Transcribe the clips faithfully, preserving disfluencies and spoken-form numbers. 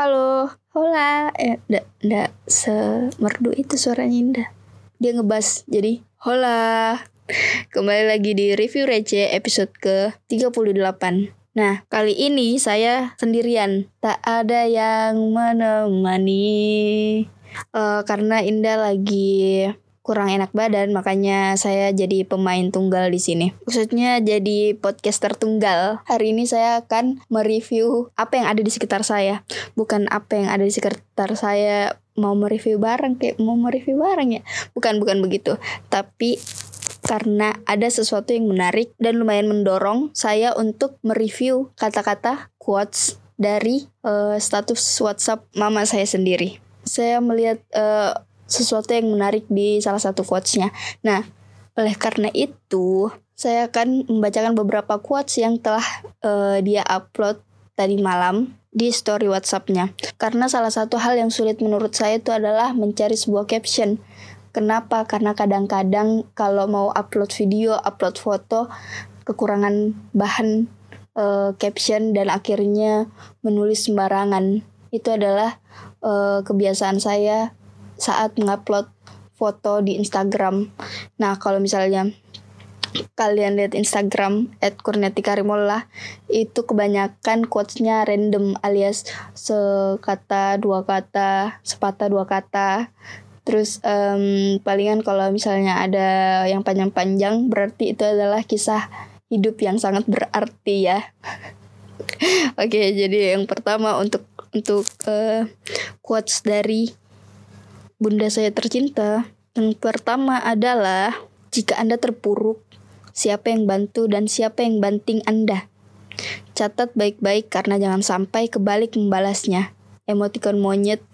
halo, hola. Eh, enggak, enggak semerdu itu suaranya Inda. Dia ngebas, jadi hola. Kembali lagi di Review Rece episode ke tiga puluh delapan. Nah, kali ini saya sendirian. Tak ada yang menemani. Uh, karena Inda lagi kurang enak badan, makanya saya jadi pemain tunggal di sini. Maksudnya jadi podcaster tunggal. Hari ini saya akan mereview apa yang ada di sekitar saya. Bukan apa yang ada di sekitar saya mau mereview barang, kayak mau mereview barang ya. Bukan, bukan begitu. Tapi karena ada sesuatu yang menarik dan lumayan mendorong saya untuk mereview kata-kata quotes dari uh, status WhatsApp mama saya sendiri. Saya melihat Uh, sesuatu yang menarik di salah satu quotes-nya. Nah, oleh karena itu, saya akan membacakan beberapa quotes yang telah uh, dia upload tadi malam di story WhatsApp-nya. Karena salah satu hal yang sulit menurut saya itu adalah mencari sebuah caption. Kenapa? Karena kadang-kadang kalau mau upload video, upload foto, kekurangan bahan uh, caption dan akhirnya menulis sembarangan. Itu adalah uh, kebiasaan saya saat mengupload foto di Instagram. Nah, kalau misalnya kalian lihat Instagram et kurnetikarimola, itu kebanyakan quotes-nya random alias sekata dua kata, sepatah dua kata. Terus um, palingan kalau misalnya ada yang panjang-panjang berarti itu adalah kisah hidup yang sangat berarti ya. Oke, jadi yang pertama untuk untuk uh, quotes dari Bunda saya tercinta. Yang pertama adalah, jika Anda terpuruk, siapa yang bantu dan siapa yang banting Anda? Catat baik-baik karena jangan sampai kebalik membalasnya. Emotikon monyet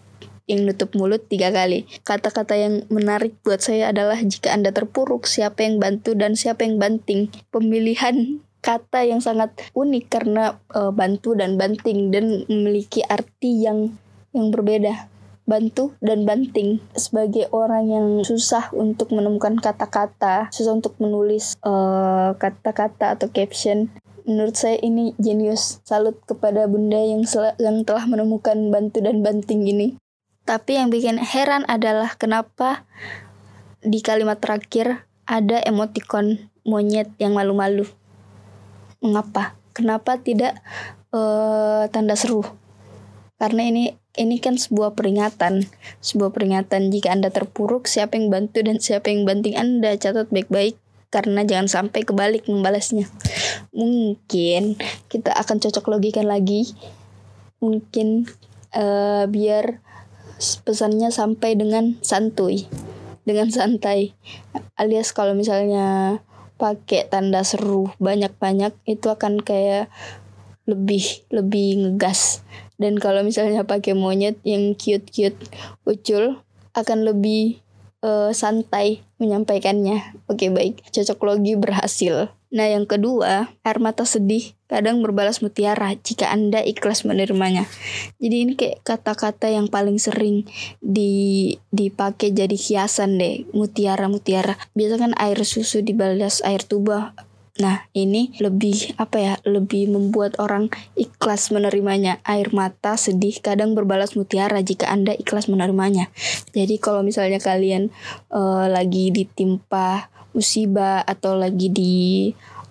yang nutup mulut tiga kali. Kata-kata yang menarik buat saya adalah, jika Anda terpuruk, siapa yang bantu dan siapa yang banting. Pemilihan kata yang sangat unik karena e, bantu dan banting dan memiliki arti yang yang berbeda. Bantu dan banting. Sebagai orang yang susah untuk menemukan kata-kata, susah untuk menulis uh, kata-kata atau caption, menurut saya ini jenius. Salut kepada bunda yang, sel- yang telah menemukan bantu dan banting ini. Tapi yang bikin heran adalah kenapa di kalimat terakhir ada emotikon monyet yang malu-malu. Mengapa? Kenapa tidak uh, tanda seru? Karena ini Ini kan sebuah peringatan, sebuah peringatan jika Anda terpuruk, siapa yang bantu dan siapa yang banting Anda, catat baik-baik karena jangan sampai kebalik membalasnya. Mungkin kita akan cocok logikan lagi, mungkin uh, biar pesannya sampai dengan santuy, dengan santai. Alias kalau misalnya pakai tanda seru banyak-banyak itu akan kayak lebih lebih ngegas. Dan kalau misalnya pakai monyet yang cute-cute, ucul, akan lebih uh, santai menyampaikannya. Oke, baik. Cocok logi berhasil. Nah, yang kedua, air mata sedih kadang berbalas mutiara jika Anda ikhlas menerimanya. Jadi ini kayak kata-kata yang paling sering di dipakai jadi hiasan deh, mutiara-mutiara. Biasanya kan air susu dibalas air tuba. Nah, ini lebih apa ya? Lebih membuat orang ikhlas menerimanya. Air mata sedih kadang berbalas mutiara jika Anda ikhlas menerimanya. Jadi kalau misalnya kalian uh, lagi ditimpa musibah atau lagi di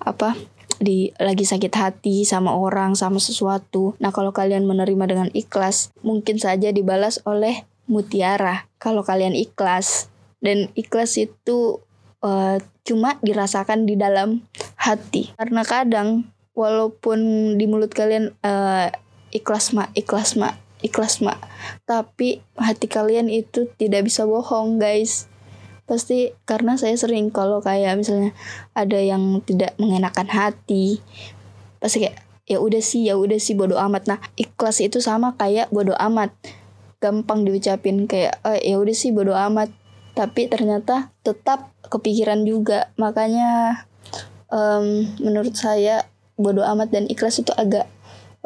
apa? di lagi sakit hati sama orang, sama sesuatu. Nah, kalau kalian menerima dengan ikhlas, mungkin saja dibalas oleh mutiara kalau kalian ikhlas. Dan ikhlas itu uh, cuma dirasakan di dalam hati. Karena kadang walaupun di mulut kalian uh, ikhlas ma, ikhlas ma, ikhlas ma, tapi hati kalian itu tidak bisa bohong, guys. Pasti karena saya sering kalau kayak misalnya ada yang tidak mengenakan hati, pasti kayak ya udah sih, ya udah sih bodo amat. Nah, ikhlas itu sama kayak bodo amat. Gampang diucapin kayak oh, ya udah sih bodo amat. Tapi ternyata tetap kepikiran juga. Makanya um, menurut saya bodo amat dan ikhlas itu agak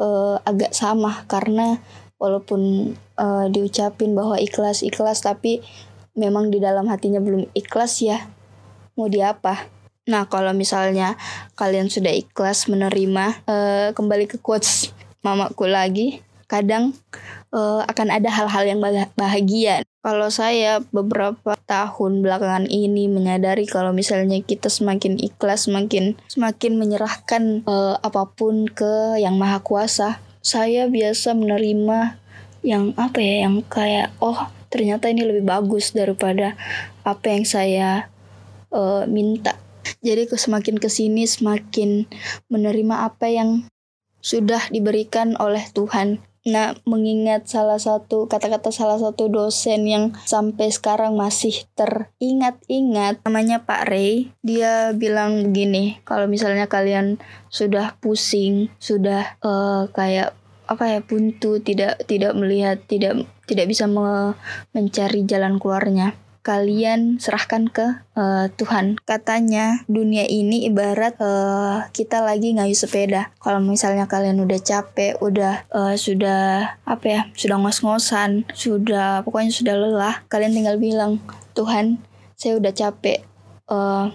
uh, agak sama. Karena walaupun uh, diucapin bahwa ikhlas-ikhlas, tapi memang di dalam hatinya belum ikhlas ya. Mau diapa? Nah, kalau misalnya kalian sudah ikhlas menerima, uh, kembali ke quotes mamaku lagi. kadang uh, akan ada hal-hal yang bahagia. Kalau saya beberapa tahun belakangan ini menyadari kalau misalnya kita semakin ikhlas, semakin semakin menyerahkan uh, apapun ke Yang Maha Kuasa, saya biasa menerima yang apa ya, yang kayak oh ternyata ini lebih bagus daripada apa yang saya uh, minta. Jadi semakin kesini semakin menerima apa yang sudah diberikan oleh Tuhan. Nah, mengingat salah satu kata-kata salah satu dosen yang sampai sekarang masih teringat-ingat, namanya Pak Ray. Dia bilang begini, kalau misalnya kalian sudah pusing, sudah uh, kayak apa ya, buntu, tidak tidak melihat, tidak tidak bisa me- mencari jalan keluarnya, kalian serahkan ke uh, Tuhan. Katanya dunia ini ibarat uh, kita lagi ngayuh sepeda. Kalau misalnya kalian udah capek, udah uh, sudah apa ya, sudah ngos-ngosan, sudah pokoknya sudah lelah, kalian tinggal bilang, Tuhan, saya udah capek, uh,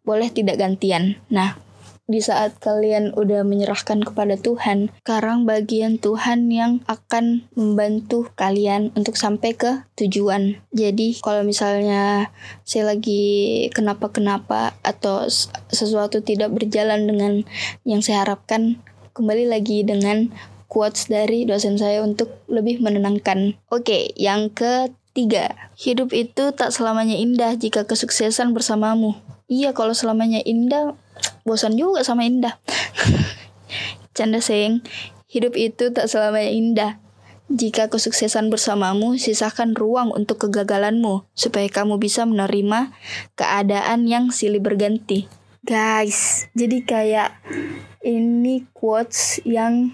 boleh tidak gantian. Nah, di saat kalian udah menyerahkan kepada Tuhan, sekarang bagian Tuhan yang akan membantu kalian untuk sampai ke tujuan. Jadi kalau misalnya saya lagi kenapa-kenapa atau sesuatu tidak berjalan dengan yang saya harapkan, kembali lagi dengan quotes dari dosen saya untuk lebih menenangkan. Oke, yang ketiga, hidup itu tak selamanya indah jika kesuksesan bersamamu. Iya, kalau selamanya indah bosan juga sama indah. Canda sayang. Hidup itu tak selamanya indah. Jika kesuksesan bersamamu, sisakan ruang untuk kegagalanmu, supaya kamu bisa menerima keadaan yang silih berganti. Guys, jadi kayak ini quotes yang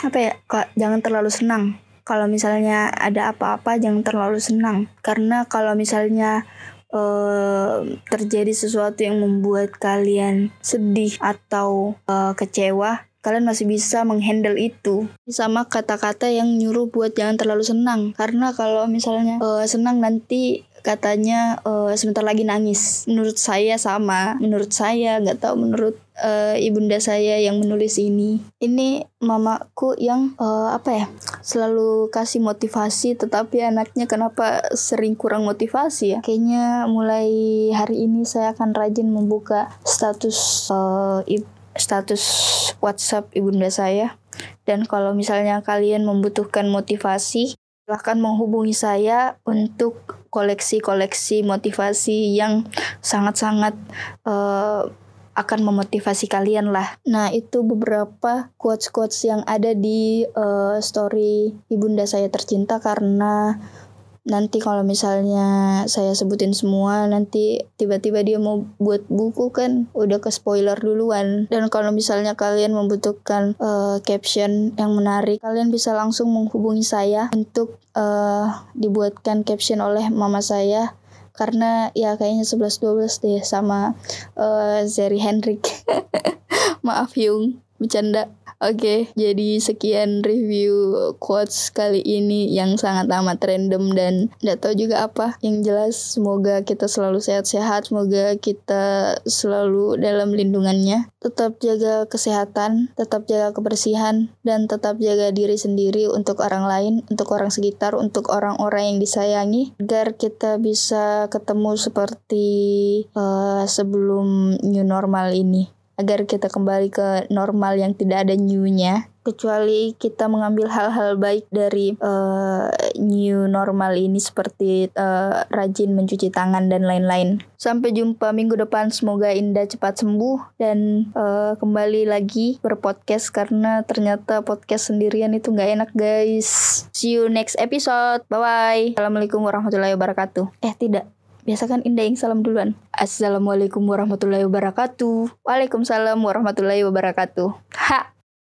apa ya, kok jangan terlalu senang. Kalau misalnya ada apa-apa, jangan terlalu senang. Karena kalau misalnya Uh, terjadi sesuatu yang membuat kalian sedih atau uh, kecewa, kalian masih bisa menghandle itu. Sama kata-kata yang nyuruh buat jangan terlalu senang, karena kalau misalnya uh, senang nanti katanya uh, sebentar lagi nangis. Menurut saya sama, menurut saya nggak tahu, menurut uh, ibunda saya yang menulis ini. Ini mamaku yang uh, apa ya, selalu kasih motivasi, tetapi anaknya kenapa sering kurang motivasi ya? Kayaknya mulai hari ini saya akan rajin membuka status uh, i- status WhatsApp ibunda saya. Dan kalau misalnya kalian membutuhkan motivasi, silahkan menghubungi saya untuk koleksi-koleksi motivasi yang sangat-sangat uh, akan memotivasi kalian lah. Nah, itu beberapa quotes-quotes yang ada di uh, story ibunda saya tercinta, karena nanti kalau misalnya saya sebutin semua, nanti tiba-tiba dia mau buat buku kan udah ke spoiler duluan. Dan kalau misalnya kalian membutuhkan uh, caption yang menarik, kalian bisa langsung menghubungi saya untuk uh, dibuatkan caption oleh mama saya. Karena ya kayaknya sebelas dua belas deh sama uh, Jerry Hendrik. Maaf Yung, bercanda. Oke, okay, jadi sekian review quotes kali ini yang sangat amat random dan gak tahu juga apa. Yang jelas semoga kita selalu sehat-sehat, semoga kita selalu dalam lindungannya. Tetap jaga kesehatan, tetap jaga kebersihan, dan tetap jaga diri sendiri untuk orang lain, untuk orang sekitar, untuk orang-orang yang disayangi. Agar kita bisa ketemu seperti uh, sebelum new normal ini. Agar kita kembali ke normal yang tidak ada new-nya. Kecuali kita mengambil hal-hal baik dari uh, new normal ini, seperti uh, rajin mencuci tangan dan lain-lain. Sampai jumpa minggu depan. Semoga Inda cepat sembuh dan uh, kembali lagi berpodcast, karena ternyata podcast sendirian itu gak enak guys. See you next episode. Bye-bye. Assalamualaikum warahmatullahi wabarakatuh. Eh tidak. Biasa kan Indah yang salam duluan. Assalamualaikum warahmatullahi wabarakatuh. Waalaikumsalam warahmatullahi wabarakatuh. Ha.